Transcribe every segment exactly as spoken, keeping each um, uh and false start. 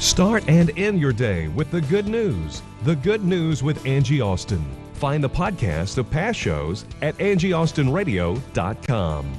Start and end your day with the good news. The Good News with Angie Austin. Find the podcast of past shows at Angie Austin Radio dot com.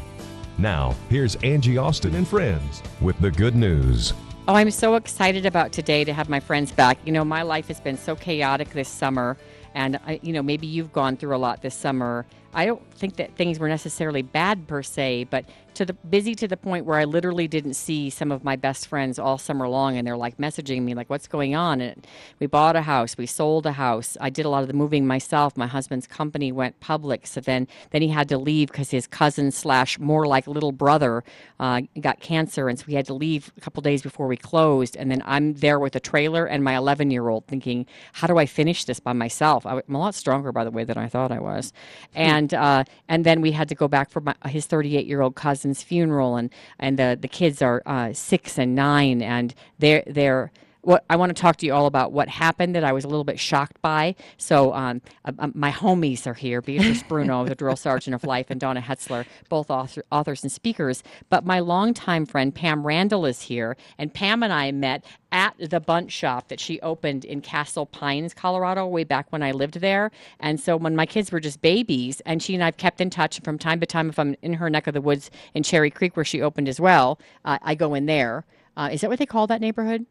Now, here's Angie Austin and friends with the good news. Oh, I'm so excited about today to have my friends back. You know, my life has been so chaotic this summer, and, I, you know, maybe you've gone through a lot this summer. I don't think that things were necessarily bad per se, but to the busy to the point where I literally didn't see some of my best friends all summer long, and they're like messaging me like, what's going on? And we bought a house, we sold a house. I did a lot of the moving myself. My husband's company went public, so then then he had to leave because his cousin slash more like little brother uh, got cancer, and so he had to leave a couple days before we closed. And then I'm there with a trailer and my eleven year old thinking, how do I finish this by myself? I'm a lot stronger, by the way, than I thought I was, and. And uh, and then we had to go back for my, his thirty-eight-year-old cousin's funeral, and and the the kids are uh, six and nine, and they're they're. What I want to talk to you all about what happened that I was a little bit shocked by. So um, uh, my homies are here, Beatrice Bruno, the drill sergeant of life, and Donna Hetzler, both author, authors and speakers. But my longtime friend Pam Randall is here, and Pam and I met at the Bundt Shop that she opened in Castle Pines, Colorado, way back when I lived there. And so when my kids were just babies, and she and I've kept in touch from time to time. If I'm in her neck of the woods in Cherry Creek, where she opened as well, uh, I go in there. Uh, is that what they call that neighborhood?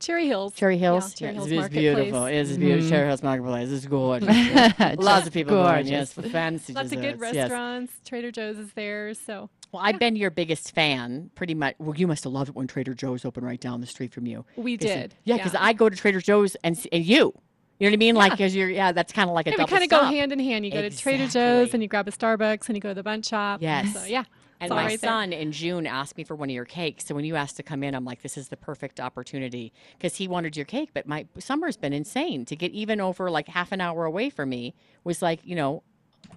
Cherry Hills. Cherry Hills. Yeah, Cherry Hills it's beautiful. It's beautiful. Mm. Cherry Hills Marketplace. It's gorgeous. Yeah. Lots of people going, yes, for fancy Lots desserts. Lots of good restaurants. Yes. Trader Joe's is there, so... Well, I've been your biggest fan, pretty much. Well, you must have loved it when Trader Joe's opened right down the street from you. We did. Yeah, because yeah. I go to Trader Joe's and, and you... You know what I mean? Yeah. Like, cause you're, yeah, that's kind of like a yeah, double stop. We kind of go hand in hand. You go exactly. to Trader Joe's and you grab a Starbucks and you go to the Bundt Shop. Yes. So, yeah. And my right son there. in June asked me for one of your cakes. So when you asked to come in, I'm like, this is the perfect opportunity because he wanted your cake. But my summer's been insane. To get even over like half an hour away from me was like, you know,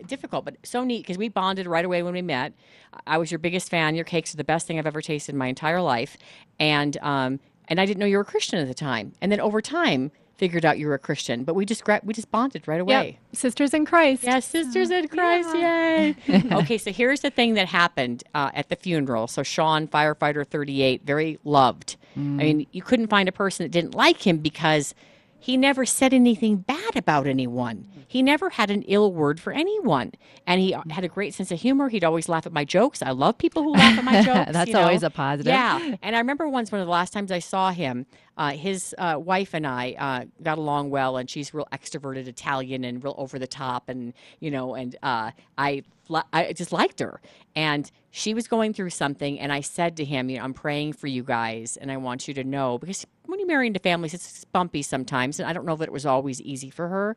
difficult, but so neat because we bonded right away when we met. I was your biggest fan. Your cakes are the best thing I've ever tasted in my entire life. And, um, and I didn't know you were a Christian at the time. And then over time... figured out you were a Christian, but we just gra- we just bonded right away. Yep. Sisters in Christ. Yes, sisters in Christ. Yeah. Yay. Okay, so here's the thing that happened uh, at the funeral. So Sean, firefighter thirty-eight, very loved. Mm. I mean, you couldn't find a person that didn't like him because he never said anything bad about anyone. He never had an ill word for anyone. And he had a great sense of humor. He'd always laugh at my jokes. I love people who laugh at my jokes. That's you know? always a positive. Yeah. And I remember once, one of the last times I saw him, uh, his uh, wife and I uh, got along well, and she's real extroverted Italian and real over the top. And, you know, and uh, I, I just liked her. And she was going through something, and I said to him, you know, I'm praying for you guys, and I want you to know, because when you marry into families, it's bumpy sometimes, and I don't know that it was always easy for her.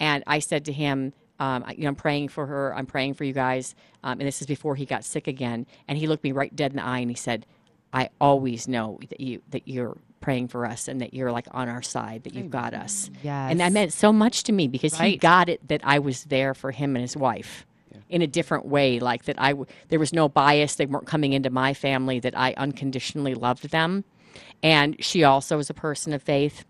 And I said to him, um, you know, I'm praying for her, I'm praying for you guys, um, and this is before he got sick again, and he looked me right dead in the eye, and he said, I always know that, you, that you're praying for us and that you're, like, on our side, that you've got us. Yes. And that meant so much to me, because right. he got it that I was there for him and his wife. In a different way, like that I w- there was no bias. They weren't coming into my family, that I unconditionally loved them. And she also is a person of faith,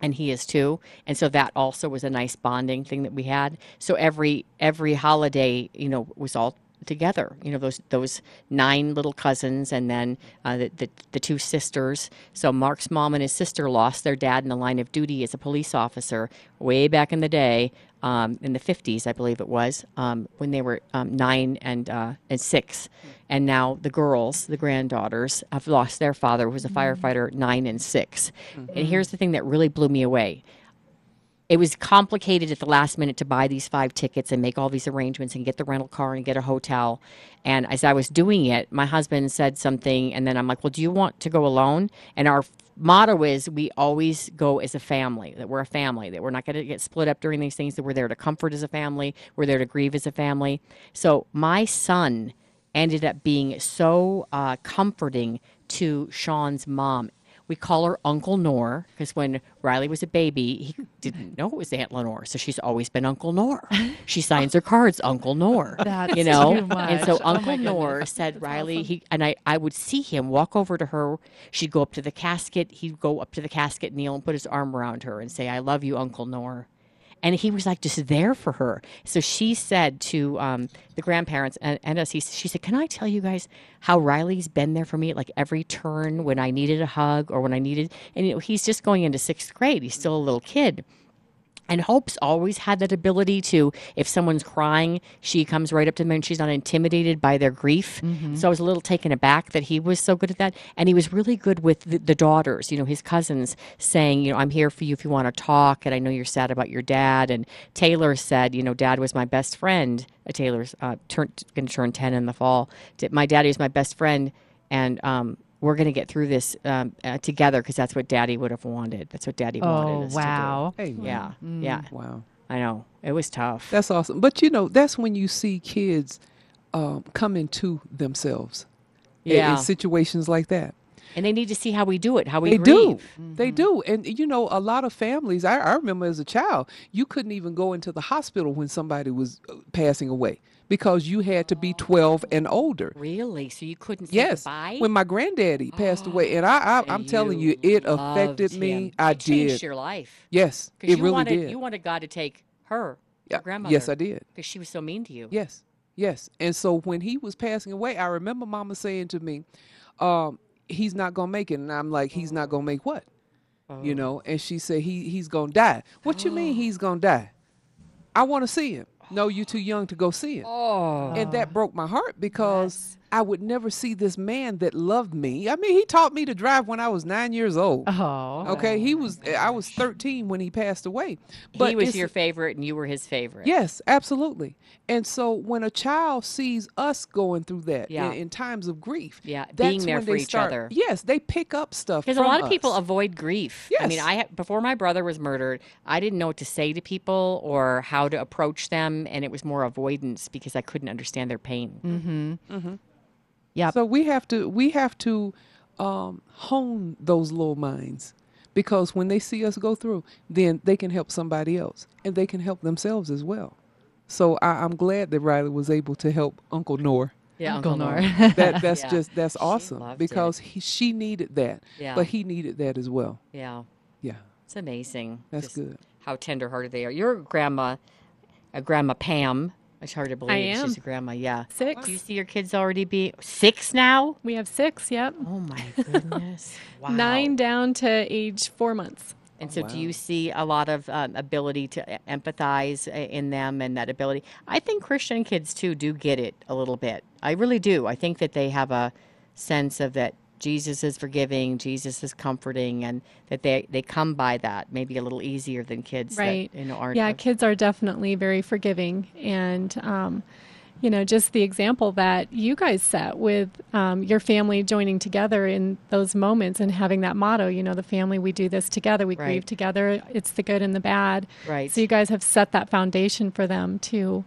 and he is too. And so that also was a nice bonding thing that we had. So every every holiday, you know, was all together. You know, those those nine little cousins, and then uh, the, the the two sisters. So Mark's mom and his sister lost their dad in the line of duty as a police officer way back in the day. Um, in the fifties, I believe it was, um, when they were um, nine and uh, and six. And now the girls, the granddaughters, have lost their father, who was a firefighter, nine and six. Mm-hmm. And here's the thing that really blew me away. It was complicated at the last minute to buy these five tickets and make all these arrangements and get the rental car and get a hotel. And as I was doing it, my husband said something, and then I'm like, well, do you want to go alone? And our motto is we always go as a family, that we're a family, that we're not going to get split up during these things, that we're there to comfort as a family, we're there to grieve as a family. So my son ended up being so uh, comforting to Sean's mom. We call her Uncle Nor because when Riley was a baby, he didn't know it was Aunt Lenore, so she's always been Uncle Nor. She signs her cards Uncle Nor. That's you know, too much. And so oh Uncle Nor said, That's Riley, awesome. he and I, I would see him walk over to her. She'd go up to the casket. He'd go up to the casket, kneel, and put his arm around her and say, "I love you, Uncle Nor." And he was like just there for her. So she said to um, the grandparents and, and us, he, she said, "Can I tell you guys how Riley's been there for me at like every turn when I needed a hug or when I needed," and you know, he's just going into sixth grade. He's still a little kid. And Hope's always had that ability to, if someone's crying, she comes right up to them and she's not intimidated by their grief. Mm-hmm. So I was a little taken aback that he was so good at that. And he was really good with the, the daughters, you know, his cousins saying, you know, "I'm here for you if you want to talk. And I know you're sad about your dad." And Taylor said, you know, "Dad was my best friend." Uh, Taylor's uh, going to turn ten in the fall. "My daddy was my best friend. And, um, we're going to get through this um, uh, together because that's what Daddy would have wanted. That's what Daddy oh, wanted us wow. to do." Oh, hey, wow. Yeah, mm, yeah. Wow. I know. It was tough. That's awesome. But, you know, that's when you see kids um, come into themselves yeah. in, in situations like that. And they need to see how we do it, how we they grieve. do. Mm-hmm. They do. And, you know, a lot of families, I, I remember as a child, you couldn't even go into the hospital when somebody was passing away, because you had to be twelve and older. Really? So you couldn't say yes. goodbye? When my granddaddy oh. passed away, and I, I, I'm you telling you, it affected him. me. I it did. It changed your life. Yes, it you really wanted, did. You wanted God to take her, your yeah. grandmother. Yes, I did. Because she was so mean to you. Yes, yes. And so when he was passing away, I remember Mama saying to me, um, "He's not going to make it." And I'm like, "He's oh. not going to make what?" Oh. You know, and she said, he he's going to die. What oh. you mean he's going to die? I want to see him. No, you're too young to go see him. Oh. And that broke my heart because yes. I would never see this man that loved me. I mean, he taught me to drive when I was nine years old. Oh. Okay. He was, I was thirteen when he passed away. But he was your favorite and you were his favorite. Yes, absolutely. And so when a child sees us going through that yeah. in, in times of grief, yeah, that's being there when for they each start, other. Yes, they pick up stuff. Because a lot of us. people avoid grief. Yes. I mean, I before my brother was murdered, I didn't know what to say to people or how to approach them. And it was more avoidance because I couldn't understand their pain. Mm-hmm. Mm-hmm. Yeah. So we have to we have to um, hone those little minds, because when they see us go through, then they can help somebody else and they can help themselves as well. So I, I'm glad that Riley was able to help Uncle Nor. Yeah, Uncle, Uncle Nor. Nor. that that's yeah. just that's awesome because he, she needed that, yeah. but he needed that as well. Yeah. Yeah. It's amazing. That's just good. How tenderhearted they are. Your grandma, uh, Grandma Pam. It's hard to believe I am. She's a grandma, yeah. Six. Do you see your kids already be six now? We have six, yep. Oh, my goodness. Wow. Nine down to age four months. And so wow. do you see a lot of um, ability to empathize in them and that ability? I think Christian kids, too, do get it a little bit. I really do. I think that they have a sense of that Jesus is forgiving, Jesus is comforting, and that they, they come by that maybe a little easier than kids right. that you know, aren't. Yeah, of- kids are definitely very forgiving. And, um, you know, just the example that you guys set with um, your family joining together in those moments and having that motto, you know, the family, we do this together, we right. grieve together, it's the good and the bad. Right. So you guys have set that foundation for them to,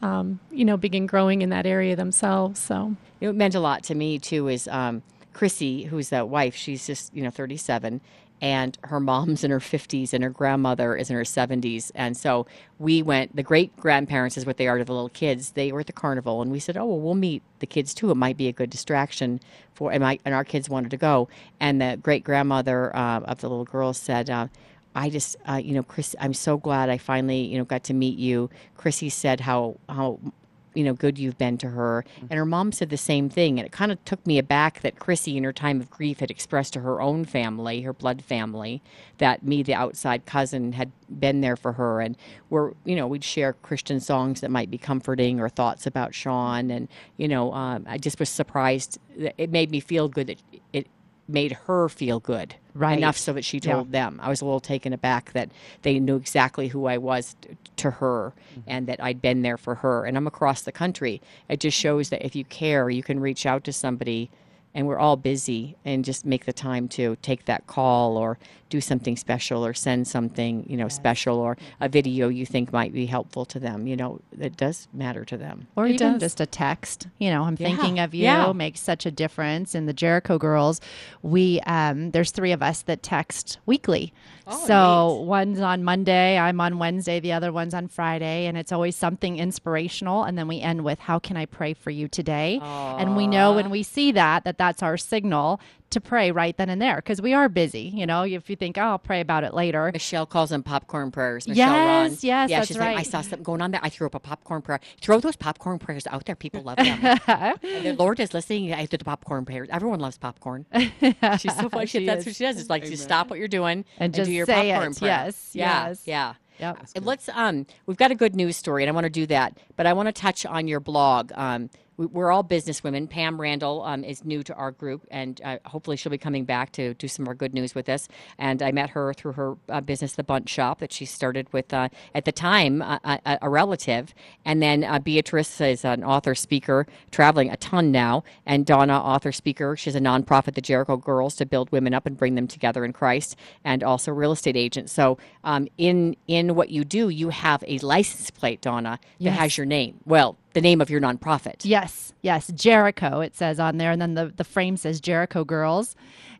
um, you know, begin growing in that area themselves. So you know, it meant a lot to me, too, is... Um, Chrissy, who's that wife, she's just, you know, thirty-seven, and her mom's in her fifties, and her grandmother is in her seventies. And so we went, the great-grandparents is what they are to the little kids. They were at the carnival, and we said, oh, well, we'll meet the kids, too. It might be a good distraction for, and, my, and our kids wanted to go. And the great-grandmother uh, of the little girl said, uh, I just, uh, you know, Chris, I'm so glad I finally, you know, got to meet you. Chrissy said how how... you know, good you've been to her. And her mom said the same thing. And it kind of took me aback that Chrissy in her time of grief had expressed to her own family, her blood family, that me, the outside cousin, had been there for her. And we're, you know, we'd share Christian songs that might be comforting or thoughts about Sean. And, you know, um, I just was surprised. It made me feel good that it made her feel good. Right. Enough so that she told yeah. them. I was a little taken aback that they knew exactly who I was t- to her mm-hmm. and that I'd been there for her. And I'm across the country. It just shows that if you care, you can reach out to somebody and we're all busy, and just make the time to take that call or do something special or send something, you know, yes. special, or a video you think might be helpful to them. You know, it does matter to them. Or it even does. Just a text, you know, I'm yeah. thinking of you yeah. makes such a difference. In the Jericho Girls, we um, there's three of us that text weekly. Oh, so nice. One's on Monday, I'm on Wednesday, the other one's on Friday, and it's always something inspirational. And then we end with, how can I pray for you today? Aww. And we know when we see that, that that's our signal to pray right then and there, because we are busy. You know, if you think, oh, I'll pray about it later. Michelle calls them popcorn prayers. Michelle yes, Ron. yes, yeah, that's she's right. Like, I saw something going on there. I threw up a popcorn prayer. Throw those popcorn prayers out there. People love them. The Lord is listening. I do the popcorn prayers. Everyone loves popcorn. She's so funny. She that's is. What she does. It's like, Amen. Just stop what you're doing and, and just do your say popcorn it. Prayer. Yes, yeah, yes, yeah. Yep. Let's. Um, we've got a good news story, and I want to do that, but I want to touch on your blog. Um, We're all business women. Pam Randall um, is new to our group, and uh, hopefully she'll be coming back to do some more good news with us. And I met her through her uh, business, the Bundt Shop, that she started with, uh, at the time, uh, a, a relative. And then uh, Beatrice is an author, speaker, traveling a ton now. And Donna, author, speaker. She's a nonprofit, the Jericho Girls, to build women up and bring them together in Christ, and also real estate agent. So um, in, in what you do, you have a license plate, Donna, that yes. has your name. Well, the name of your nonprofit. Yes, yes, Jericho, it says on there. And then the, the frame says Jericho Girls.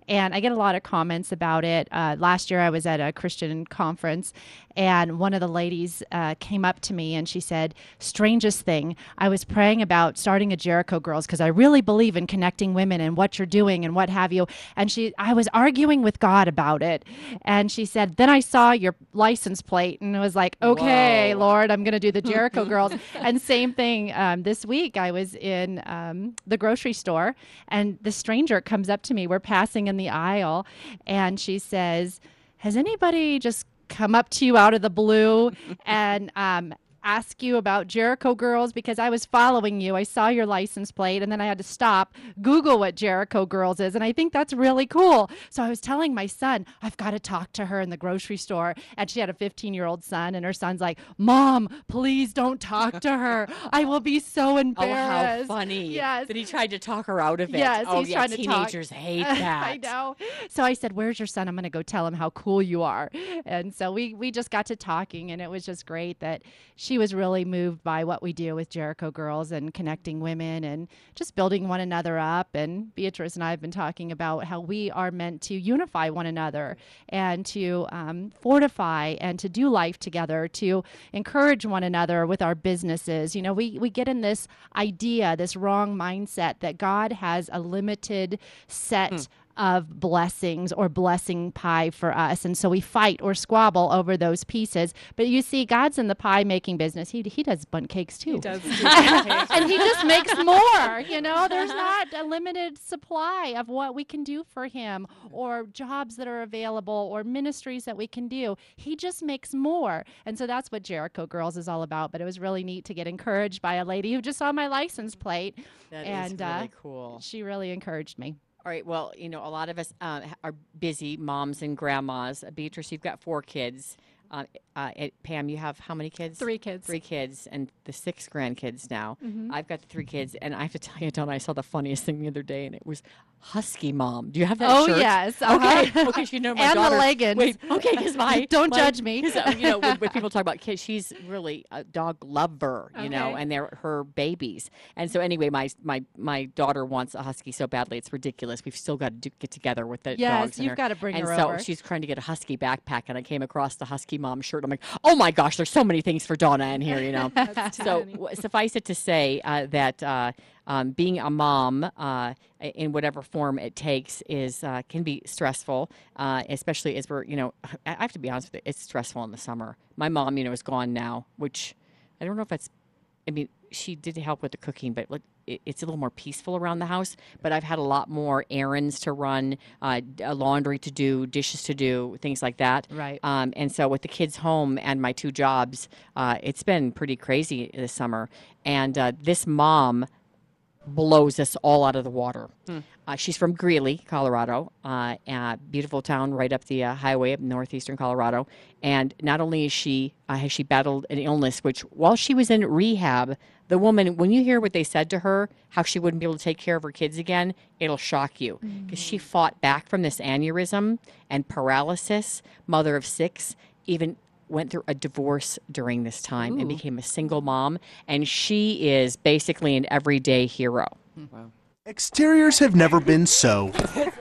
And I get a lot of comments about it. Uh, last year I was at a Christian conference, and one of the ladies uh, came up to me and she said, strangest thing, I was praying about starting a Jericho Girls because I really believe in connecting women and what you're doing and what have you. And she, I was arguing with God about it. And she said, then I saw your license plate and I was like, okay, Whoa. Lord, I'm going to do the Jericho Girls. And same thing um, this week, I was in um, the grocery store, and the stranger comes up to me. We're passing in the aisle, and she says, has anybody just come up to you out of the blue and um ask you about Jericho Girls, because I was following you. I saw your license plate, and then I had to stop, Google what Jericho Girls is, and I think that's really cool. So I was telling my son, I've got to talk to her in the grocery store, and she had a fifteen-year-old son, and her son's like, Mom, please don't talk to her. I will be so embarrassed. Oh, how funny. Yes. But he tried to talk her out of it. Yes, oh, he's yeah, trying to teenagers talk. Hate that. I know. So I said, where's your son? I'm going to go tell him how cool you are. And so we, we just got to talking, and it was just great that she She was really moved by what we do with Jericho Girls and connecting women and just building one another up. And Beatrice and I have been talking about how we are meant to unify one another and to um, fortify and to do life together, to encourage one another with our businesses. You know, we, we get in this idea, this wrong mindset that God has a limited set mm. of blessings or blessing pie for us. And so we fight or squabble over those pieces. But you see, God's in the pie making business. He he does Bundt cakes too. He does. He does cakes. And he just makes more, you know, there's not a limited supply of what we can do for him, or jobs that are available, or ministries that we can do. He just makes more. And so that's what Jericho Girls is all about. But it was really neat to get encouraged by a lady who just saw my license plate. That and, is really uh, cool. She really encouraged me. All right. Well, you know, a lot of us uh, are busy moms and grandmas. Beatrice, you've got four kids. Uh, uh, Pam, you have how many kids? Three kids. Three kids, and the six grandkids now. Mm-hmm. I've got the three kids, and I have to tell you, Donna, I saw the funniest thing the other day, and it was Husky Mom. Do you have that oh, shirt? Oh, yes. Uh-huh. Okay, okay. You know my and daughter. The leggings. Wait, okay, because my don't my, judge me. Uh, you know, when, when people talk about kids, she's really a dog lover, you okay. know, and they're her babies. And so anyway, my my my daughter wants a Husky so badly, it's ridiculous. We've still got to do, get together with the yes, dogs. Yes, you've got to bring and her so over. And so she's trying to get a Husky backpack, and I came across the Husky Mom shirt. I'm like, oh my gosh, there's so many things for Donna in here, you know. So w- suffice it to say uh, that uh, um, being a mom uh, in whatever form it takes is uh, can be stressful, uh, especially as we're, you know, I have to be honest with you, it's stressful in the summer. My mom, you know, is gone now, which I don't know if that's, I mean, she did help with the cooking, but let, it's a little more peaceful around the house. But I've had a lot more errands to run, uh, laundry to do, dishes to do, things like that. Right. Um, and so with the kids home and my two jobs, uh, it's been pretty crazy this summer. And uh, this mom blows us all out of the water. Hmm. Uh, she's from Greeley, Colorado, uh, a beautiful town right up the uh, highway up northeastern Colorado. And not only is she uh, has she battled an illness, which while she was in rehab, the woman, when you hear what they said to her, how she wouldn't be able to take care of her kids again, it'll shock you. Because mm-hmm. she fought back from this aneurysm and paralysis, mother of six, even went through a divorce during this time Ooh. And became a single mom. And she is basically an everyday hero. Wow. Exteriors have never been so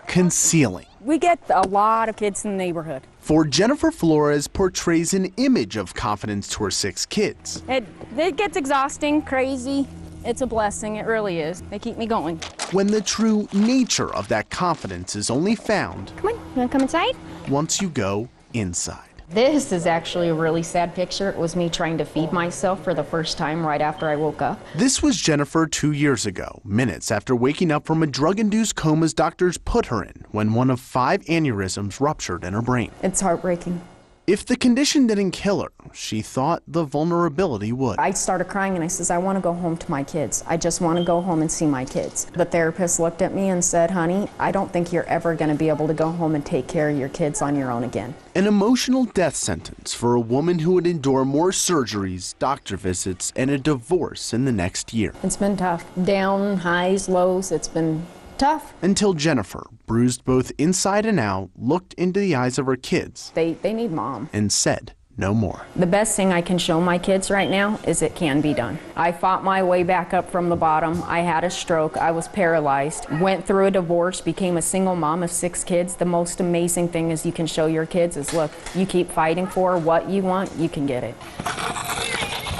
concealing. We get a lot of kids in the neighborhood. For Jennifer Flores portrays an image of confidence to her six kids. It, it gets exhausting, crazy. It's a blessing, it really is. They keep me going. When the true nature of that confidence is only found. Come on, you wanna come inside? Once you go inside. This is actually a really sad picture. It was me trying to feed myself for the first time right after I woke up. This was Jennifer two years ago, minutes after waking up from a drug-induced coma's doctors put her in when one of five aneurysms ruptured in her brain. It's heartbreaking. If the condition didn't kill her, she thought the vulnerability would. I started crying and I says, I want to go home to my kids. I just want to go home and see my kids. The therapist looked at me and said, honey, I don't think you're ever going to be able to go home and take care of your kids on your own again. An emotional death sentence for a woman who would endure more surgeries, doctor visits, and a divorce in the next year. It's been tough. Down, highs, lows, it's been tough. Until Jennifer, bruised both inside and out, looked into the eyes of her kids. They they need mom. And said no more. The best thing I can show my kids right now is it can be done. I fought my way back up from the bottom. I had a stroke. I was paralyzed. Went through a divorce. Became a single mom of six kids. The most amazing thing is you can show your kids is, look, you keep fighting for what you want, you can get it.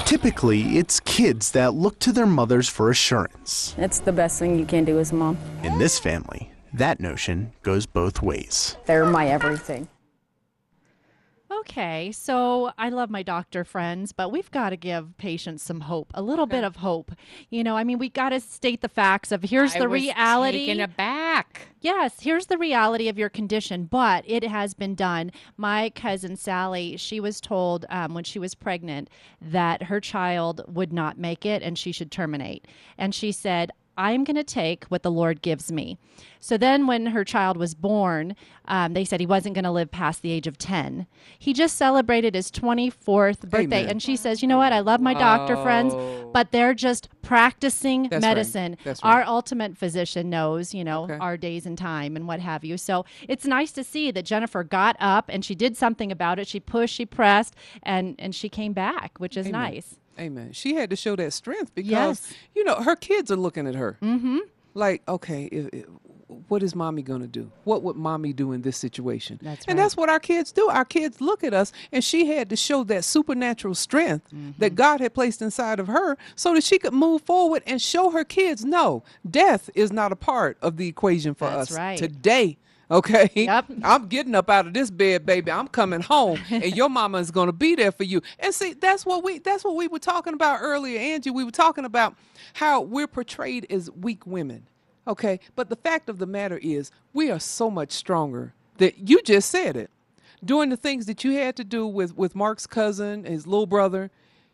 Typically, it's kids that look to their mothers for assurance. That's the best thing you can do as a mom. In this family, that notion goes both ways. They're my everything. Okay, so I love my doctor friends, but we've got to give patients some hope, a little okay. bit of hope. You know, I mean, we got to state the facts of here's I the was reality. Taken aback. Yes, here's the reality of your condition, but it has been done. My cousin Sally, she was told um, when she was pregnant that her child would not make it and she should terminate. And she said, I'm going to take what the Lord gives me. So then when her child was born, um, they said he wasn't going to live past the age of ten. He just celebrated his twenty-fourth birthday. Amen. And she says, you know what? I love my doctor oh. friends, but they're just practicing That's medicine. Right. That's right. Our ultimate physician knows, you know, okay. our days and time and what have you. So it's nice to see that Jennifer got up and she did something about it. She pushed, she pressed, and, and she came back, which is Amen. Nice. Amen. She had to show that strength because, yes. you know, her kids are looking at her mm-hmm. like, okay, if, if, what is mommy going to do? What would mommy do in this situation? That's right. And that's what our kids do. Our kids look at us, and she had to show that supernatural strength mm-hmm. that God had placed inside of her so that she could move forward and show her kids, no, death is not a part of the equation for that's us right. today. Okay, yep. I'm getting up out of this bed, baby. I'm coming home, and your mama is going to be there for you. And see, that's what we that's what we were talking about earlier, Angie. We were talking about how we're portrayed as weak women. Okay, but the fact of the matter is we are so much stronger that you just said it. Doing the things that you had to do with, with Mark's cousin, his little brother,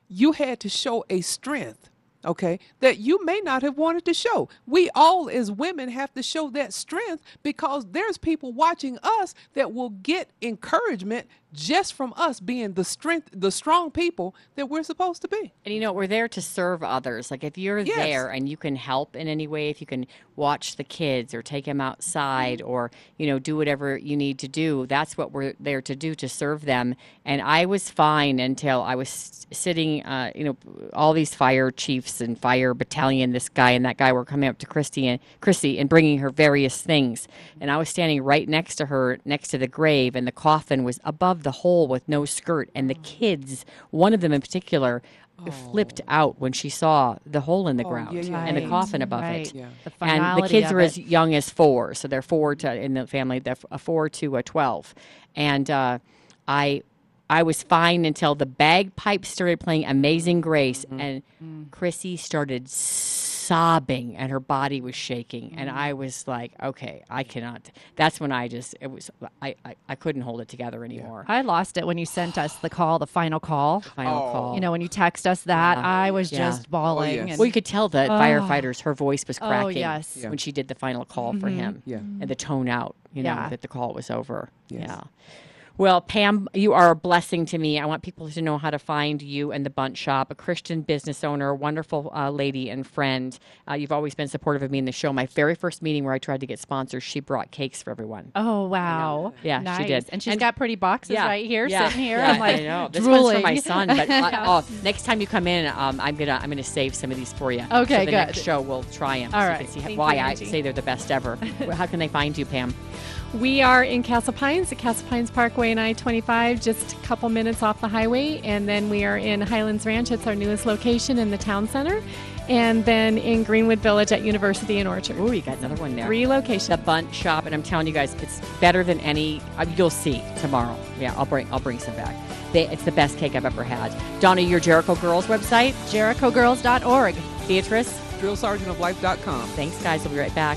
you had to show a strength. Okay, that you may not have wanted to show. We all as women have to show that strength because there's people watching us that will get encouragement just from us being the strength, the strong people that we're supposed to be. And you know, we're there to serve others. Like if you're yes. there and you can help in any way, if you can watch the kids or take them outside or, you know, do whatever you need to do, that's what we're there to do, to serve them. And I was fine until I was sitting, uh, you know, all these fire chiefs and fire battalion, this guy and that guy were coming up to Christy and, Christy and bringing her various things. And I was standing right next to her, next to the grave, and the coffin was above the hole with no skirt, and the kids, one of them in particular, oh. flipped out when she saw the hole in the oh, ground yeah, yeah, and right. the coffin above right. it. Yeah. The and the kids are it. As young as four, so they're four to in the family, they're a four to a twelve. And uh, I, I was fine until the bagpipes started playing "Amazing Grace," mm-hmm. and mm. Chrissy started sobbing, and her body was shaking, mm-hmm. and I was like, okay, I cannot. That's when I just, it was, I, I, I couldn't hold it together anymore. I lost it when you sent us the call, the final call. The final oh. call. You know, when you text us that, yeah. I was yeah. just bawling. Oh, yes. Well, you could tell the oh. firefighters, her voice was cracking oh, yes. yeah. when she did the final call mm-hmm. for him, yeah. and the tone out, you know, yeah. that the call was over. Yes. Yeah. Well, Pam, you are a blessing to me. I want people to know how to find you and the Bundt Shop, a Christian business owner, a wonderful uh, lady and friend. Uh, you've always been supportive of me in the show. My very first meeting where I tried to get sponsors, she brought cakes for everyone. Oh, wow. Yeah, nice. She did. And she's and, got pretty boxes yeah, right here, yeah, sitting here. Yeah, I'm like, I know. This drooling. One's for my son. But oh, next time you come in, um, I'm going to I'm gonna save some of these for you. Okay, so the good. Next show, we'll try them. All so right. You can see Thank why you, I say they're the best ever. How can they find you, Pam? We are in Castle Pines at Castle Pines Parkway and I twenty-five, just a couple minutes off the highway. And then we are in Highlands Ranch. It's our newest location in the town center. And then in Greenwood Village at University and Orchard. Oh, you got another one there. Three locations. The Bundt Shop. And I'm telling you guys, it's better than any. Uh, you'll see tomorrow. Yeah, I'll bring I'll bring some back. They, it's the best cake I've ever had. Donna, your Jericho Girls website? Jericho Girls dot org. Beatrice? Drill Sergeant Of Life dot com. Thanks, guys. We'll be right back.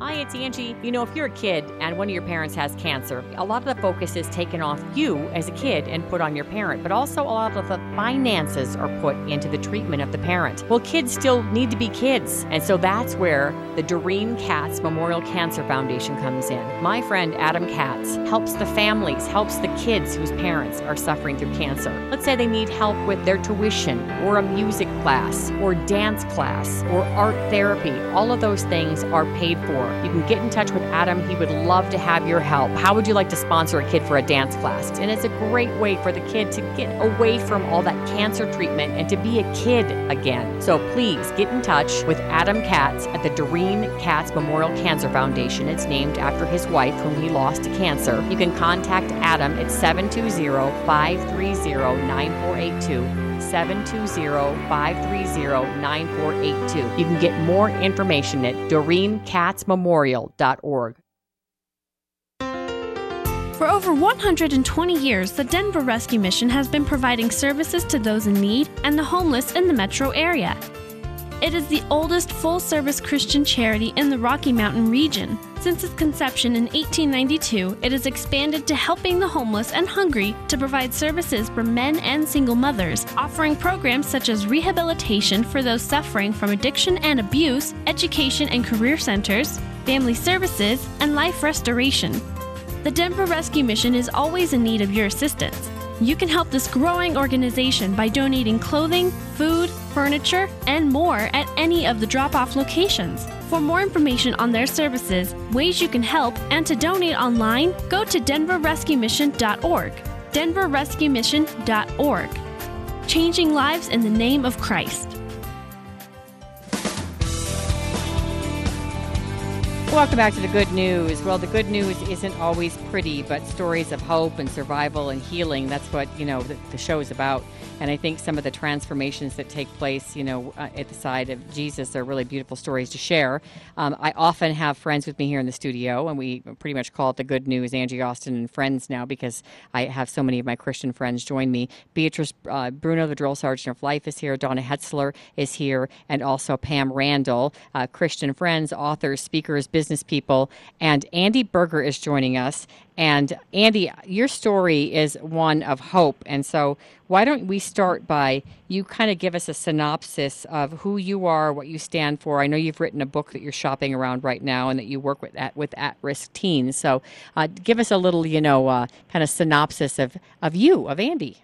Hi, it's Angie. You know, if you're a kid and one of your parents has cancer, a lot of the focus is taken off you as a kid and put on your parent, but also a lot of the finances are put into the treatment of the parent. Well, kids still need to be kids, and so that's where the Doreen Katz Memorial Cancer Foundation comes in. My friend Adam Katz helps the families, helps the kids whose parents are suffering through cancer. Let's say they need help with their tuition or a music class or dance class or art therapy. All of those things are paid for. You can get in touch with Adam. He would love to have your help. How would you like to sponsor a kid for a dance class? And it's a great way for the kid to get away from all that cancer treatment and to be a kid again. So please get in touch with Adam Katz at the Doreen Katz Memorial Cancer Foundation. It's named after his wife, whom he lost to cancer. You can contact Adam at seven two zero, five three zero, nine four eight two. seven two zero, five three zero, nine four eight two. You can get more information at Doreen Katz Memorial dot org. For over one hundred twenty years, the Denver Rescue Mission has been providing services to those in need and the homeless in the metro area. It is the oldest full-service Christian charity in the Rocky Mountain region. Since its conception in eighteen ninety-two, it has expanded to helping the homeless and hungry to provide services for men and single mothers, offering programs such as rehabilitation for those suffering from addiction and abuse, education and career centers, family services, and life restoration. The Denver Rescue Mission is always in need of your assistance. You can help this growing organization by donating clothing, food, furniture, and more at any of the drop-off locations. For more information on their services, ways you can help, and to donate online, go to Denver Rescue Mission dot org. Denver Rescue Mission dot org. Changing lives in the name of Christ. Welcome back to The Good News. Well, the good news isn't always pretty, but stories of hope and survival and healing, that's what, you know, the, the show is about. And I think some of the transformations that take place, you know, uh, at the side of Jesus are really beautiful stories to share. Um, I often have friends with me here in the studio, and we pretty much call it The Good News, Angie Austin and Friends now, because I have so many of my Christian friends join me. Beatrice uh, Bruno, the Drill Sergeant of Life, is here. Donna Hetzler is here, and also Pam Randall, uh, Christian friends, authors, speakers, business business people, and Andy Berger is joining us. And Andy, your story is one of hope. And so why don't we start by you kind of give us a synopsis of who you are, what you stand for. I know you've written a book that you're shopping around right now and that you work with at, with at-risk teens. So uh, give us a little, you know, uh, kind of synopsis of, of you, of Andy.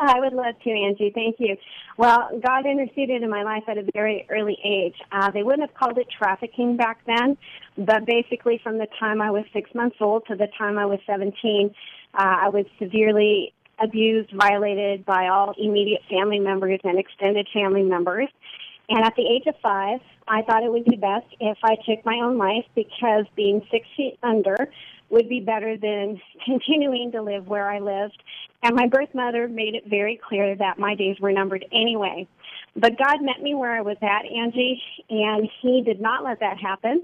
I would love to, Angie. Thank you. Well, God interceded in my life at a very early age. Uh, they wouldn't have called it trafficking back then, but basically from the time I was six months old to the time I was seventeen, uh, I was severely abused, violated by all immediate family members and extended family members. And at the age of five, I thought it would be best if I took my own life, because being six feet under would be better than continuing to live where I lived. And my birth mother made it very clear that my days were numbered anyway. But God met me where I was at, Angie, and he did not let that happen.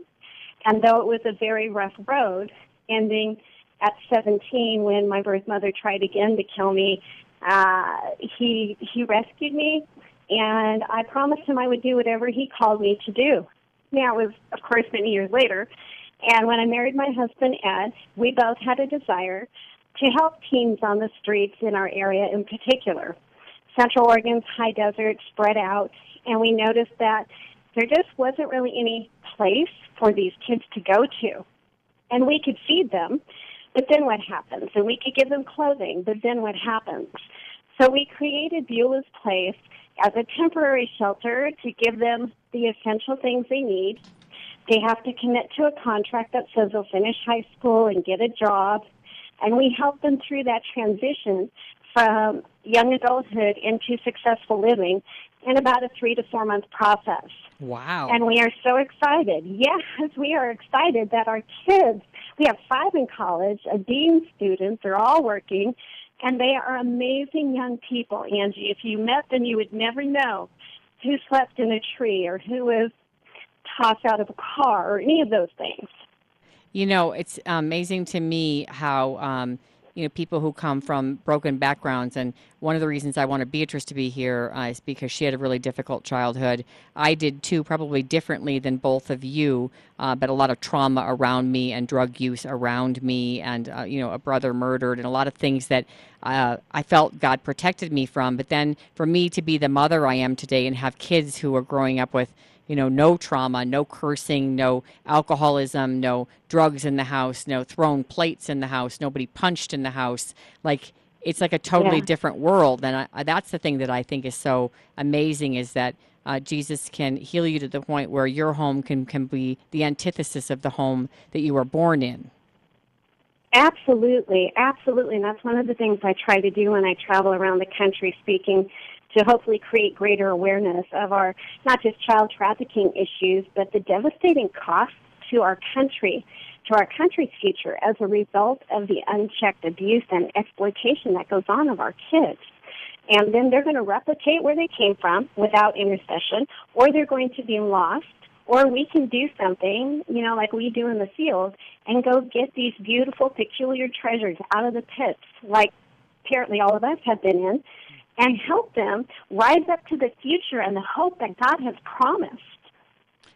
And though it was a very rough road, ending at seventeen when my birth mother tried again to kill me, uh, he he rescued me, and I promised him I would do whatever he called me to do. Now, it was, of course, many years later. And when I married my husband, Ed, we both had a desire to help teens on the streets in our area in particular. Central Oregon's high desert spread out, and we noticed that there just wasn't really any place for these kids to go to. And we could feed them, but then what happens? And we could give them clothing, but then what happens? So we created Beulah's Place as a temporary shelter to give them the essential things they need. They have to commit to a contract that says they'll finish high school and get a job, and we help them through that transition from young adulthood into successful living in about a three to four month process. Wow. And we are so excited. Yes, we are excited that our kids, we have five in college, a dean student, they're all working, and they are amazing young people, Angie. If you met them, you would never know who slept in a tree or who was tossed out of a car or any of those things. You know, it's amazing to me how, um, you know, people who come from broken backgrounds. And one of the reasons I wanted Beatrice to be here uh, is because she had a really difficult childhood. I did too, probably differently than both of you, uh, but a lot of trauma around me and drug use around me and, uh, you know, a brother murdered and a lot of things that uh, I felt God protected me from. But then for me to be the mother I am today and have kids who are growing up with, you know, no trauma, no cursing, no alcoholism, no drugs in the house, no thrown plates in the house, nobody punched in the house. Like, it's like a totally yeah. different world. And I, that's the thing that I think is so amazing is that uh, Jesus can heal you to the point where your home can, can be the antithesis of the home that you were born in. Absolutely, absolutely. And that's one of the things I try to do when I travel around the country speaking to hopefully create greater awareness of our, not just child trafficking issues, but the devastating costs to our country, to our country's future as a result of the unchecked abuse and exploitation that goes on of our kids. And then they're going to replicate where they came from without intercession, or they're going to be lost, or we can do something, you know, like we do in the field, and go get these beautiful, peculiar treasures out of the pits, like apparently all of us have been in, and help them rise up to the future and the hope that God has promised.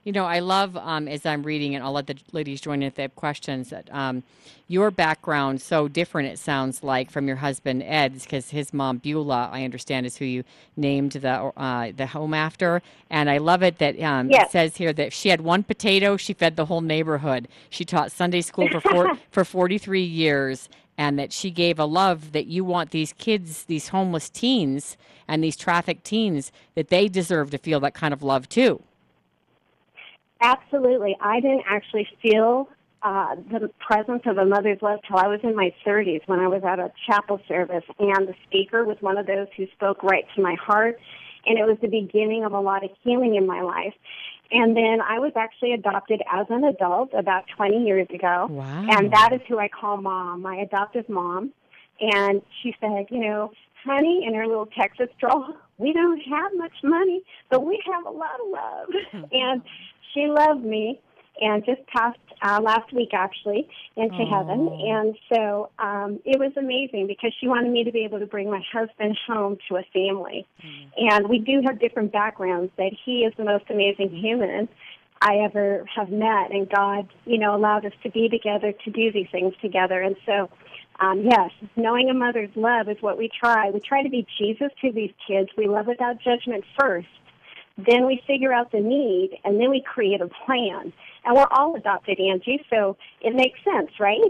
You know, I love, um, as I'm reading, and I'll let the ladies join in if they have questions, that um, your background so different, it sounds like, from your husband Ed's, because his mom, Beulah, I understand, is who you named the uh, the home after. And I love it that um, yes. It says here that if she had one potato, she fed the whole neighborhood. She taught Sunday school for four, for forty-three years, and that she gave a love that you want these kids, these homeless teens and these trafficked teens, that they deserve to feel that kind of love too. Absolutely. I didn't actually feel uh, the presence of a mother's love till I was in my thirties when I was at a chapel service, and the speaker was one of those who spoke right to my heart, and it was the beginning of a lot of healing in my life. And then I was actually adopted as an adult about twenty years ago. Wow. And that is who I call mom, my adoptive mom. And she said, you know, honey, in her little Texas drawl, we don't have much money, but we have a lot of love. Mm-hmm. And she loved me and just passed uh, last week, actually, into Aww. Heaven. And so um, it was amazing because she wanted me to be able to bring my husband home to a family. Mm. And we do have different backgrounds, but he is the most amazing human I ever have met. And God, you know, allowed us to be together, to do these things together. And so, um, yes, knowing a mother's love is what we try. We try to be Jesus to these kids. We love without judgment first. Then we figure out the need, and then we create a plan. And we're all adopted, Angie, so it makes sense, right?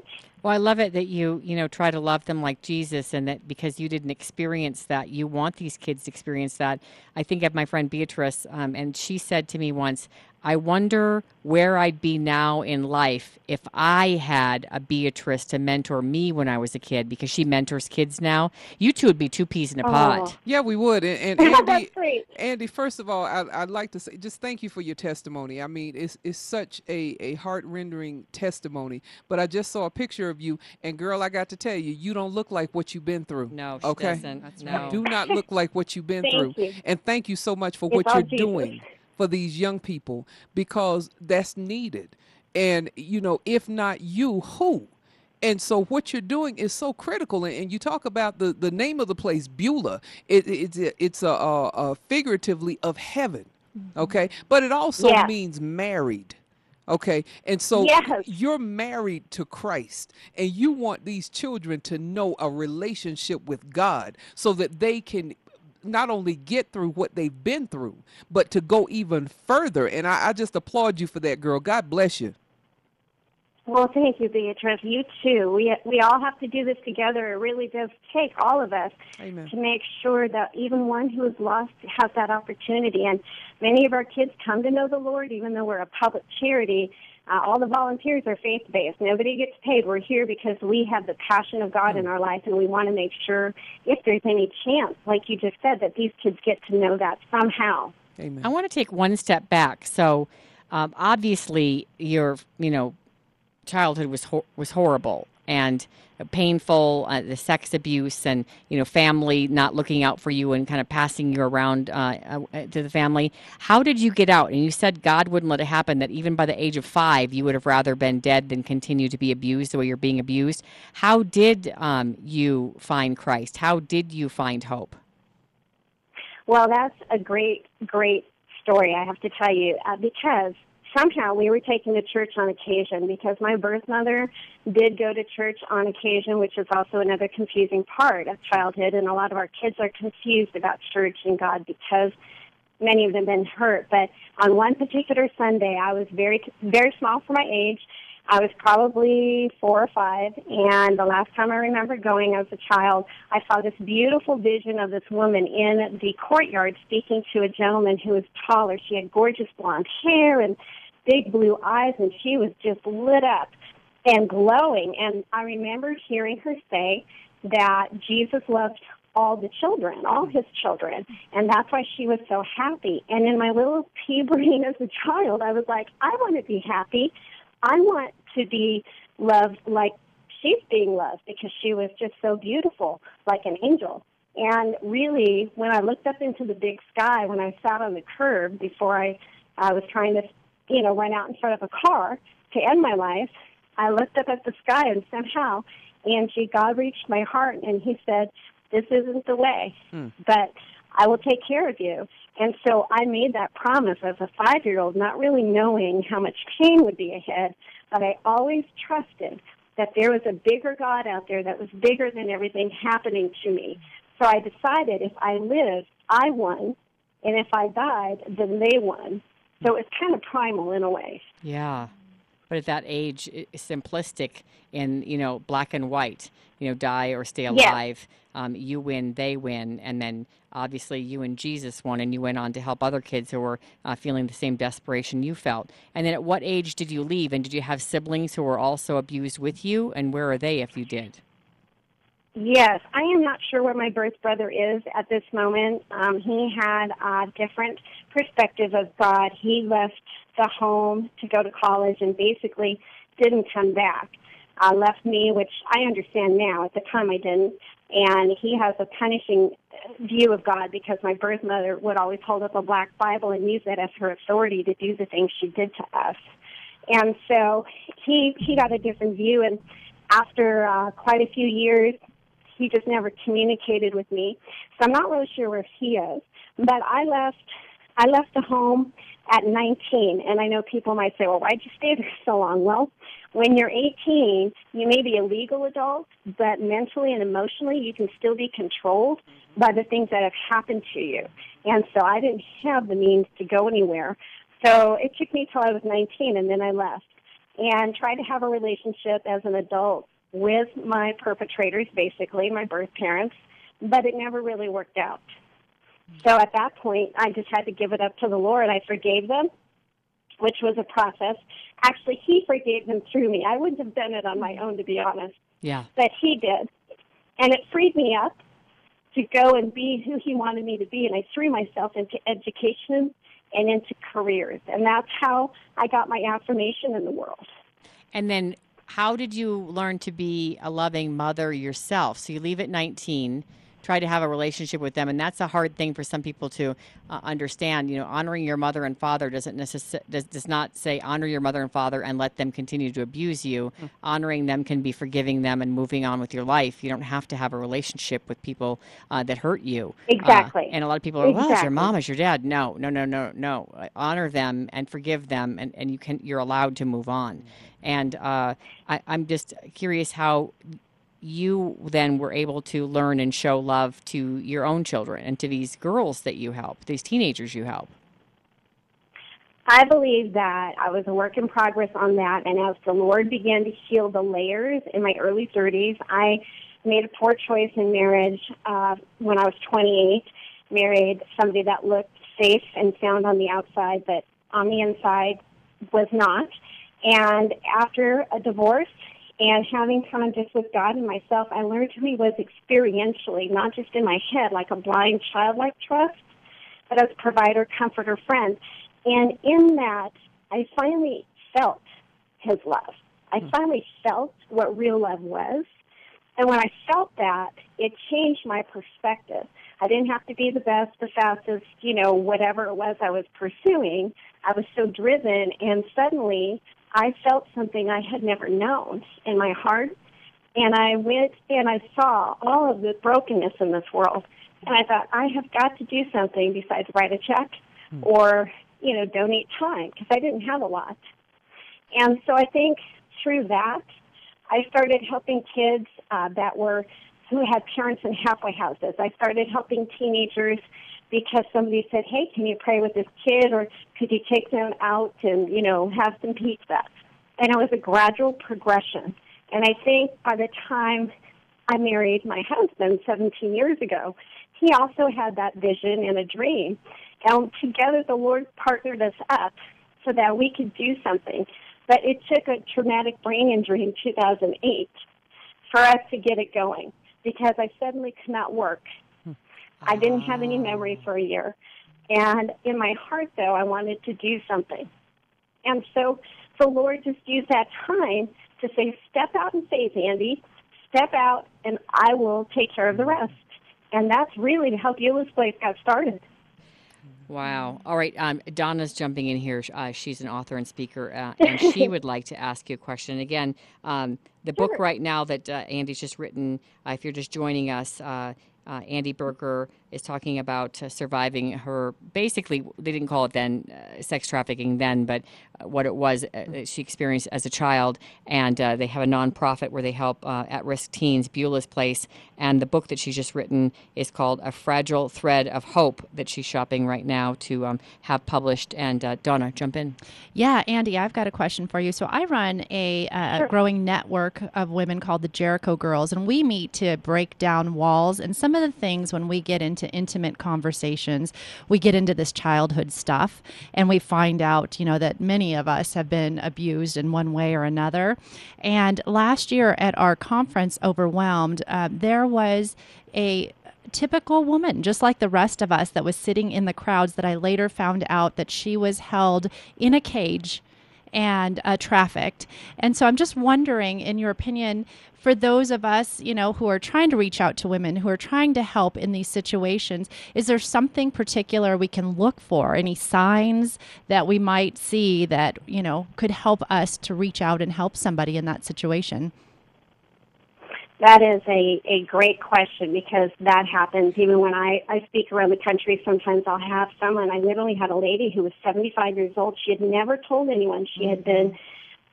Well, I love it that you, you know, try to love them like Jesus, and that because you didn't experience that, you want these kids to experience that. I think of my friend Beatrice, um, and she said to me once, I wonder where I'd be now in life if I had a Beatrice to mentor me when I was a kid, because she mentors kids now. You two would be two peas in a pod. Yeah, we would. And, and Andy, Andy, first of all, I, I'd like to say just thank you for your testimony. I mean, it's it's such a, a heart-rendering testimony. But I just saw a picture of you, and girl, I got to tell you, you don't look like what you've been through. No, she okay? doesn't. That's no. Right. Do not look like what you've been through. You. And thank you so much for it's what you're Jesus. Doing. For these young people, because that's needed. And, you know, if not you, who? And so what you're doing is so critical. And, and you talk about the, the name of the place, Beulah. It, it's it's a, a, a figuratively of heaven, okay? But it also yeah. means married. Okay. And so yes. You're married to Christ, and you want these children to know a relationship with God so that they can not only get through what they've been through, but to go even further. And I, I just applaud you for that, girl. God bless you. Well, thank you, Beatrice. You too. We we all have to do this together. It really does take all of us Amen. To make sure that even one who is lost has that opportunity. And many of our kids come to know the Lord, even though we're a public charity. Uh, all the volunteers are faith-based. Nobody gets paid. We're here because we have the passion of God mm-hmm. in our life, and we want to make sure, if there's any chance, like you just said, that these kids get to know that somehow. Amen. I want to take one step back. So, um, obviously, you're, you know, childhood was hor- was horrible and painful, uh, the sex abuse and, you know, family not looking out for you and kind of passing you around uh, uh, to the family. How did you get out? And you said God wouldn't let it happen, that even by the age of five, you would have rather been dead than continue to be abused the way you're being abused. How did um, you find Christ? How did you find hope? Well, that's a great, great story, I have to tell you, uh, because somehow we were taken to church on occasion, because my birth mother did go to church on occasion, which is also another confusing part of childhood. And a lot of our kids are confused about church and God because many of them have been hurt. But on one particular Sunday, I was very, very small for my age. I was probably four or five, and the last time I remember going as a child, I saw this beautiful vision of this woman in the courtyard speaking to a gentleman who was taller. She had gorgeous blonde hair and big blue eyes, and she was just lit up and glowing. And I remember hearing her say that Jesus loved all the children, all his children, and that's why she was so happy. And in my little pea brain as a child, I was like, I want to be happy. I want to be loved like she's being loved, because she was just so beautiful, like an angel. And really, when I looked up into the big sky, when I sat on the curb before I, I was trying to, you know, run out in front of a car to end my life, I looked up at the sky, and somehow, Angie, God reached my heart, and he said, this isn't the way, hmm. but I will take care of you. And so I made that promise as a five-year-old, not really knowing how much pain would be ahead, but I always trusted that there was a bigger God out there that was bigger than everything happening to me. So I decided if I lived, I won, and if I died, then they won. So it's kind of primal in a way. Yeah. But at that age, it's simplistic in, you know, black and white, you know, die or stay alive. Yes. Um, you win, they win. And then obviously you and Jesus won, and you went on to help other kids who were uh, feeling the same desperation you felt. And then at what age did you leave? And did you have siblings who were also abused with you? And where are they if you did? Yes, I am not sure where my birth brother is at this moment. Um, he had a different perspective of God. He left the home to go to college and basically didn't come back. Uh, left me, which I understand now. At the time, I didn't. And he has a punishing view of God, because my birth mother would always hold up a black Bible and use that as her authority to do the things she did to us. And so he he got a different view. And after uh, quite a few years, he just never communicated with me, so I'm not really sure where he is. But I left I left the home at nineteen, and I know people might say, well, why'd you stay there so long? Well, when you're eighteen, you may be a legal adult, but mentally and emotionally you can still be controlled by the things that have happened to you. And so I didn't have the means to go anywhere. So it took me till I was nineteen, and then I left and tried to have a relationship as an adult with my perpetrators, basically, my birth parents, but it never really worked out. So at that point, I just had to give it up to the Lord. I forgave them, which was a process. Actually, he forgave them through me. I wouldn't have done it on my own, to be honest. Yeah. But he did. And it freed me up to go and be who he wanted me to be, and I threw myself into education and into careers. And that's how I got my affirmation in the world. And then how did you learn to be a loving mother yourself? So you leave at nineteen try to have a relationship with them. And that's a hard thing for some people to uh, understand. You know, honoring your mother and father doesn't necessarily does, does not say honor your mother and father and let them continue to abuse you. Mm-hmm. Honoring them can be forgiving them and moving on with your life. You don't have to have a relationship with people uh, that hurt you. Exactly. Uh, and a lot of people are, well, it's your mom, it's your dad. No, no, no, no, no. Honor them and forgive them, and, and you can, you're allowed to move on. And uh, I, I'm just curious how you then were able to learn and show love to your own children and to these girls that you help, these teenagers you help. I believe that I was a work in progress on that, and as the Lord began to heal the layers in my early thirties, I made a poor choice in marriage uh, when I was twenty-eight, married somebody that looked safe and sound on the outside, but on the inside was not. And after a divorce and having time just with God and myself, I learned who He was experientially, not just in my head, like a blind childlike trust, but as provider, comforter, friend. And in that, I finally felt His love. I finally felt what real love was. And when I felt that, it changed my perspective. I didn't have to be the best, the fastest, you know, whatever it was I was pursuing. I was so driven, and suddenly I felt something I had never known in my heart. And I went and I saw all of the brokenness in this world. And I thought, I have got to do something besides write a check or, you know, donate time, because I didn't have a lot. And so I think through that, I started helping kids uh, that were who had parents in halfway houses. I started helping teenagers because somebody said, hey, can you pray with this kid, or could you take them out and, you know, have some pizza? And it was a gradual progression. And I think by the time I married my husband seventeen years ago, he also had that vision and a dream. And together the Lord partnered us up so that we could do something. But it took a traumatic brain injury in two thousand eight for us to get it going, because I suddenly could not work. I didn't have any memory for a year. And in my heart, though, I wanted to do something. And so the Lord just used that time to say, step out in faith, Andy. Step out, and I will take care of the rest. And that's really how Beulah's Place got started. Wow. All right. Um, Donna's jumping in here. Uh, she's an author and speaker, uh, and she would like to ask you a question. Again, um, the sure. book right now that uh, Andy's just written, uh, if you're just joining us, uh, uh, Andy Berger is talking about uh, surviving her, basically, they didn't call it then uh, sex trafficking then, but uh, what it was uh, she experienced as a child. And uh, they have a nonprofit where they help uh, at-risk teens, Beulah's Place. And the book that she's just written is called A Fragile Thread of Hope, that she's shopping right now to um, have published. And uh, Donna, jump in. Yeah, Andy, I've got a question for you. So I run a uh, sure. growing network of women called the Jericho Girls, and we meet to break down walls. And some of the things when we get into to intimate conversations, we get into this childhood stuff, and we find out, you know, that many of us have been abused in one way or another. And last year at our conference, Overwhelmed, uh, there was a typical woman, just like the rest of us, that was sitting in the crowds, that I later found out that she was held in a cage and uh, trafficked. And so I'm just wondering, in your opinion, for those of us, you know, who are trying to reach out to women, who are trying to help in these situations, is there something particular we can look for? Any signs that we might see that, you know, could help us to reach out and help somebody in that situation? That is a, a great question, because that happens. Even when I, I speak around the country, sometimes I'll have someone. I literally had a lady who was seventy-five years old. She had never told anyone she had been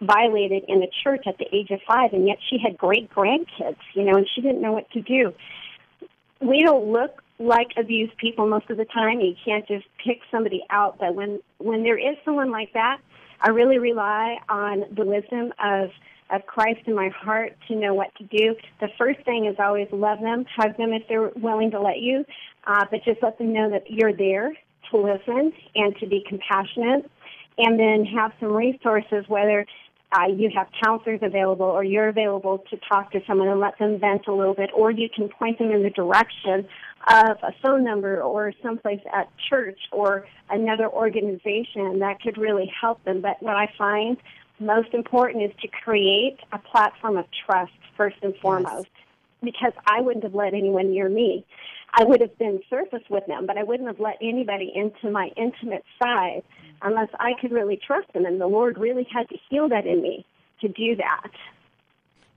violated in a church at the age of five, and yet she had great-grandkids, you know, and she didn't know what to do. We don't look like abused people most of the time. You can't just pick somebody out. But when, when there is someone like that, I really rely on the wisdom of of Christ in my heart to know what to do. The first thing is always love them, hug them if they're willing to let you, uh, but just let them know that you're there to listen and to be compassionate, and then have some resources, whether uh, you have counselors available or you're available to talk to someone and let them vent a little bit, or you can point them in the direction of a phone number or someplace at church or another organization that could really help them. But what I find most important is to create a platform of trust, first and foremost. Yes. because I wouldn't have let anyone near me. I would have been surface with them, but I wouldn't have let anybody into my intimate side unless I could really trust them, and the Lord really had to heal that in me to do that.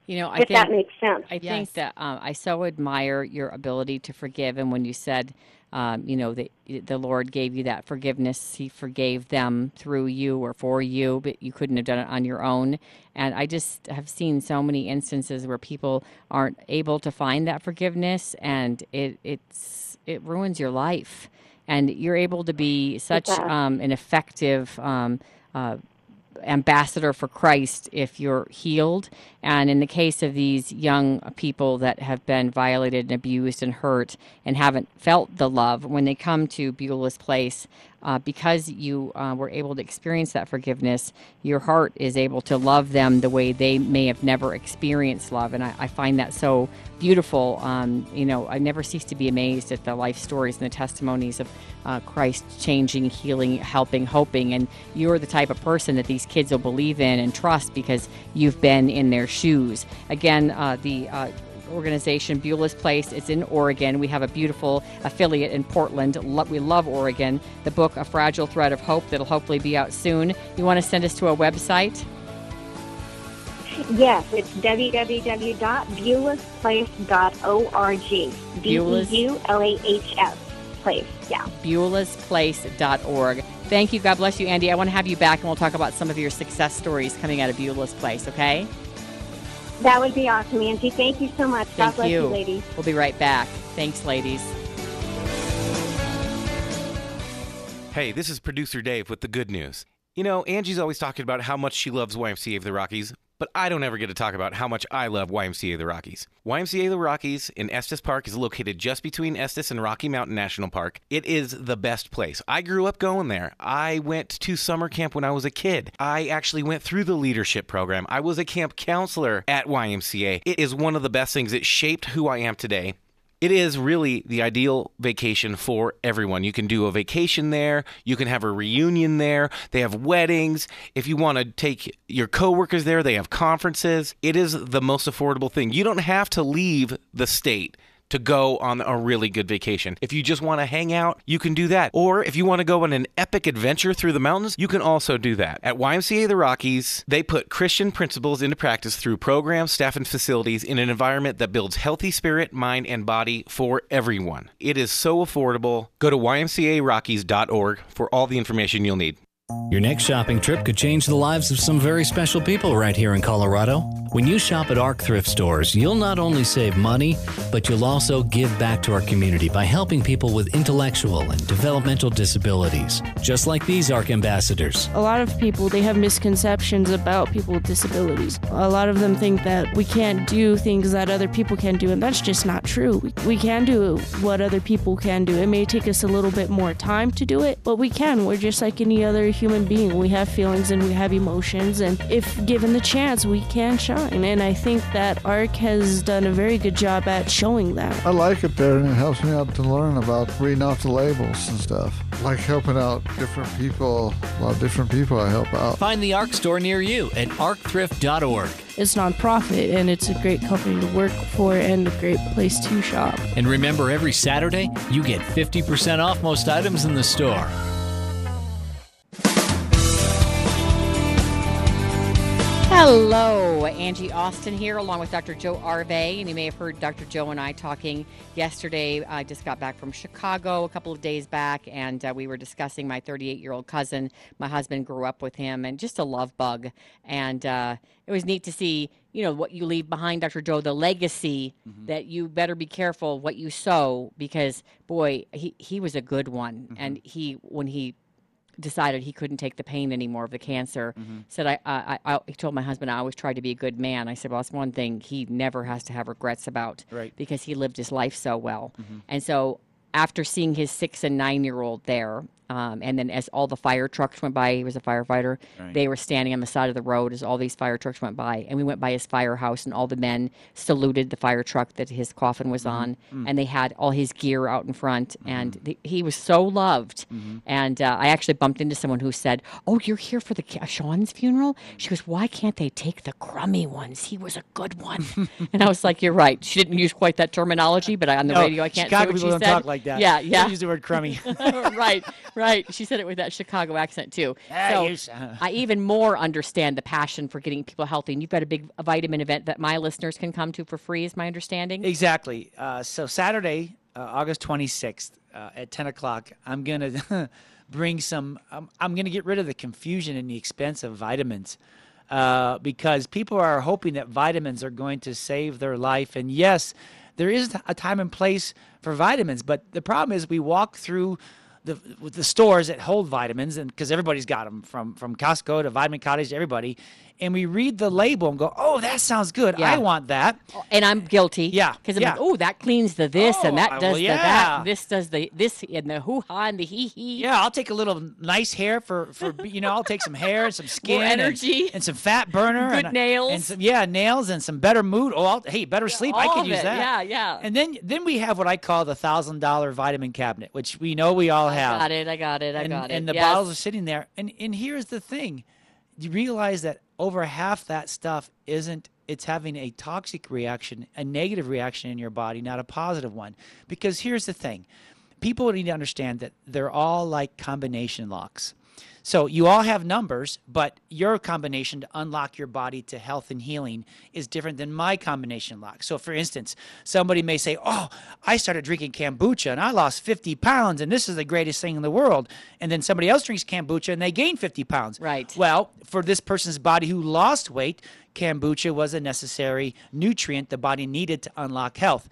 You know, I if think, that makes sense. I yes. think that um, I so admire your ability to forgive, and when you said, um, you know, that the Lord gave you that forgiveness, He forgave them through you or for you, but you couldn't have done it on your own. And I just have seen so many instances where people aren't able to find that forgiveness, and it it's it ruins your life. And you're able to be such um, an effective Um, uh, ambassador for Christ if you're healed. And in the case of these young people that have been violated and abused and hurt and haven't felt the love, when they come to Beulah's Place, uh, because you uh, were able to experience that forgiveness, your heart is able to love them the way they may have never experienced love. And I, I find that so beautiful. Um, you know, I never cease to be amazed at the life stories and the testimonies of uh, Christ changing, healing, helping, hoping. And you're the type of person that these kids will believe in and trust because you've been in their shoes. Again, uh, the uh, organization Beulah's Place is in Oregon. We have a beautiful affiliate in Portland. Lo- we love Oregon. The book, A Fragile Thread of Hope, that'll hopefully be out soon. You want to send us to a website? Yes, it's w w w dot beulahs place dot org. B E U L A H S place, yeah. beulahs place dot org. Thank you. God bless you, Andy. I want to have you back, and we'll talk about some of your success stories coming out of Beulah's Place, okay? That would be awesome, Angie. Thank you so much. Thank God bless you, you ladies. We'll be right back. Thanks, ladies. Hey, this is producer Dave with the good news. You know, Angie's always talking about how much she loves Y M C A of the Rockies, but I don't ever get to talk about how much I love Y M C A of the Rockies. Y M C A of the Rockies in Estes Park is located just between Estes and Rocky Mountain National Park. It is the best place. I grew up going there. I went to summer camp when I was a kid. I actually went through the leadership program. I was a camp counselor at Y M C A. It is one of the best things. It shaped who I am today. It is really the ideal vacation for everyone. You can do a vacation there. You can have a reunion there. They have weddings. If you want to take your coworkers there, they have conferences. It is the most affordable thing. You don't have to leave the state to go on a really good vacation. If you just want to hang out, you can do that. Or if you want to go on an epic adventure through the mountains, you can also do that. At Y M C A of the Rockies, they put Christian principles into practice through programs, staff, and facilities in an environment that builds healthy spirit, mind, and body for everyone. It is so affordable. Go to y m c a rockies dot org for all the information you'll need. Your next shopping trip could change the lives of some very special people right here in Colorado. When you shop at ARC Thrift Stores, you'll not only save money, but you'll also give back to our community by helping people with intellectual and developmental disabilities, just like these ARC ambassadors. A lot of people, they have misconceptions about people with disabilities. A lot of them think that we can't do things that other people can do, and that's just not true. We, we can do what other people can do. It may take us a little bit more time to do it, but we can. We're just like any other human being. We have feelings and we have emotions, and if given the chance, we can shine. And I think that ARC has done a very good job at showing that. I like it there, and it helps me out to learn about reading off the labels and stuff. Like helping out different people, a lot of different people I help out. Find the ARC store near you at ark thrift dot org. It's nonprofit, and it's a great company to work for and a great place to shop. And remember, every Saturday, you get fifty percent off most items in the store. Hello, Angie Austin here, along with Doctor Joe Arve, and you may have heard Doctor Joe and I talking yesterday. I just got back from Chicago a couple of days back, and uh, we were discussing my thirty-eight-year-old cousin. My husband grew up with him, and just a love bug, and uh, it was neat to see, you know, what you leave behind, Doctor Joe, the legacy, mm-hmm. that you better be careful what you sow, because, boy, he, he was a good one, mm-hmm. and he, when he decided he couldn't take the pain anymore of the cancer. Mm-hmm. Said I, I, I, he told my husband, I always tried to be a good man. I said, well, that's one thing he never has to have regrets about, right. because he lived his life so well. Mm-hmm. And so after seeing his six and nine year old there Um, and then as all the fire trucks went by, he was a firefighter, right. They were standing on the side of the road as all these fire trucks went by. And we went by his firehouse, and all the men saluted the fire truck that his coffin was mm-hmm. on. Mm-hmm. And they had all his gear out in front. Mm-hmm. And the, he was so loved. Mm-hmm. And uh, I actually bumped into someone who said, oh, you're here for the uh, Sean's funeral? She goes, why can't they take the crummy ones? He was a good one. And I was like, you're right. She didn't use quite that terminology, but I, on the no, radio I can't Chicago say what she said. Chicago people don't talk like that. Yeah, yeah. They use the word crummy. Right. Right. She said it with that Chicago accent, too. So I even more understand the passion for getting people healthy. And you've got a big vitamin event that my listeners can come to for free, is my understanding. Exactly. Uh, so Saturday, uh, August twenty-sixth uh, at ten o'clock, I'm going to bring some um, – I'm going to get rid of the confusion and the expense of vitamins uh, because people are hoping that vitamins are going to save their life. And, yes, there is a time and place for vitamins, but the problem is we walk through – The, with the stores that hold vitamins, and because everybody's got them, from from Costco to Vitamin Cottage, everybody, and we read the label and go, oh, that sounds good. Yeah. I want that. And I'm guilty. Yeah. Because I'm yeah. like, oh, that cleans the this, oh, and that does well, the yeah. that, this does the this, and the hoo-ha and the hee-hee. Yeah, I'll take a little nice hair for, for you know, I'll take some hair and some skin. More energy. And, and some fat burner. Good and, nails. And some, yeah, nails and some better mood. Oh, I'll, hey, better yeah, sleep. I can use it. that. Yeah, yeah. And then, then we have what I call the one thousand dollar vitamin cabinet, which we know we all have. I got it, I got it, I and, got it. And the yes. bottles are sitting there. And and here's the thing. You realize that over half that stuff isn't, it's having a toxic reaction, a negative reaction in your body, not a positive one. Because here's the thing. People need to understand that they're all like combination locks. So you all have numbers, but your combination to unlock your body to health and healing is different than my combination lock. So, for instance, somebody may say, oh, I started drinking kombucha and I lost fifty pounds and this is the greatest thing in the world. And then somebody else drinks kombucha and they gain fifty pounds. Right. Well, for this person's body who lost weight, kombucha was a necessary nutrient the body needed to unlock health.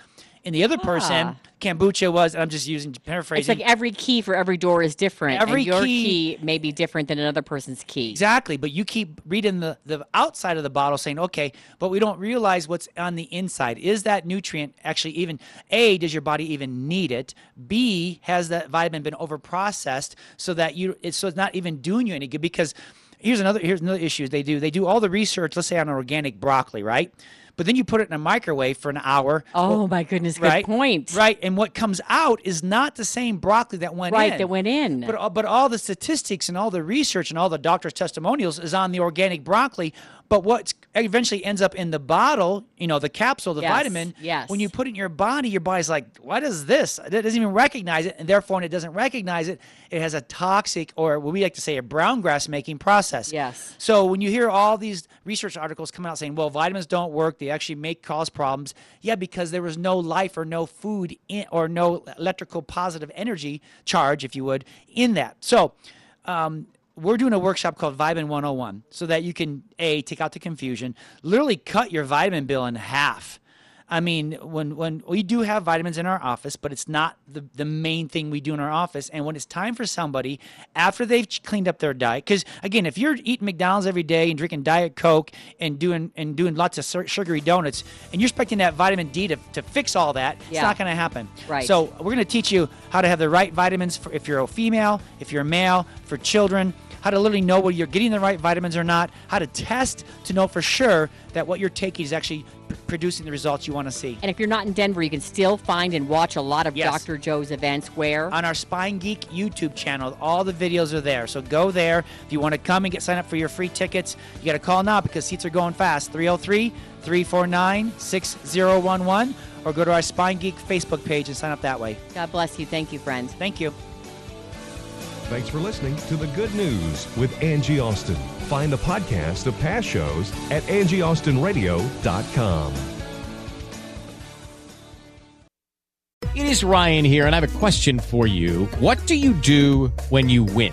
And the other person, ah. kombucha was, I'm just using, paraphrasing. It's like every key for every door is different. Every and your key, key may be different than another person's key. Exactly. But you keep reading the, the outside of the bottle saying, okay, but we don't realize what's on the inside. Is that nutrient actually even, A, does your body even need it? B, has that vitamin been overprocessed so that you, it's, so it's not even doing you any good? Because here's another, here's another issue they do. They do all the research, let's say on organic broccoli, right? But then you put it in a microwave for an hour. Oh, well, my goodness. Right? Good point. Right. And what comes out is not the same broccoli that went right, in. Right, that went in. But, but all the statistics and all the research and all the doctor's testimonials is on the organic broccoli. But what eventually ends up in the bottle, you know, the capsule, the yes, vitamin, yes. when you put it in your body, your body's like, what is this? It doesn't even recognize it. And therefore, when it doesn't recognize it, it has a toxic, or what we like to say, a brown grass making process. Yes. So when you hear all these research articles coming out saying, well, vitamins don't work, they actually make cause problems. Yeah, because there was no life or no food in, or no electrical positive energy charge, if you would, in that. So um, we're doing a workshop called Vitamin one oh one so that you can, A, take out the confusion, literally cut your vitamin bill in half. I mean, when, when we do have vitamins in our office, but it's not the, the main thing we do in our office. And when it's time for somebody, after they've cleaned up their diet, because, again, if you're eating McDonald's every day and drinking Diet Coke and doing and doing lots of sugary donuts, and you're expecting that vitamin D to, to fix all that, yeah. it's not going to happen. Right. So we're going to teach you how to have the right vitamins for if you're a female, if you're a male, for children, how to literally know whether you're getting the right vitamins or not, how to test to know for sure that what you're taking is actually p- producing the results you want to see. And if you're not in Denver, you can still find and watch a lot of yes. Doctor Joe's events where? On our Spine Geek YouTube channel. All the videos are there. So go there. If you want to come and get signed up for your free tickets, you got to call now because seats are going fast. three oh three, three four nine, six oh one one or go to our Spine Geek Facebook page and sign up that way. God bless you. Thank you, friends. Thank you. Thanks for listening to The Good News with Angie Austin. Find the podcast of past shows at Angie Austin Radio dot com. It is Ryan here, and I have a question for you. What do you do when you win?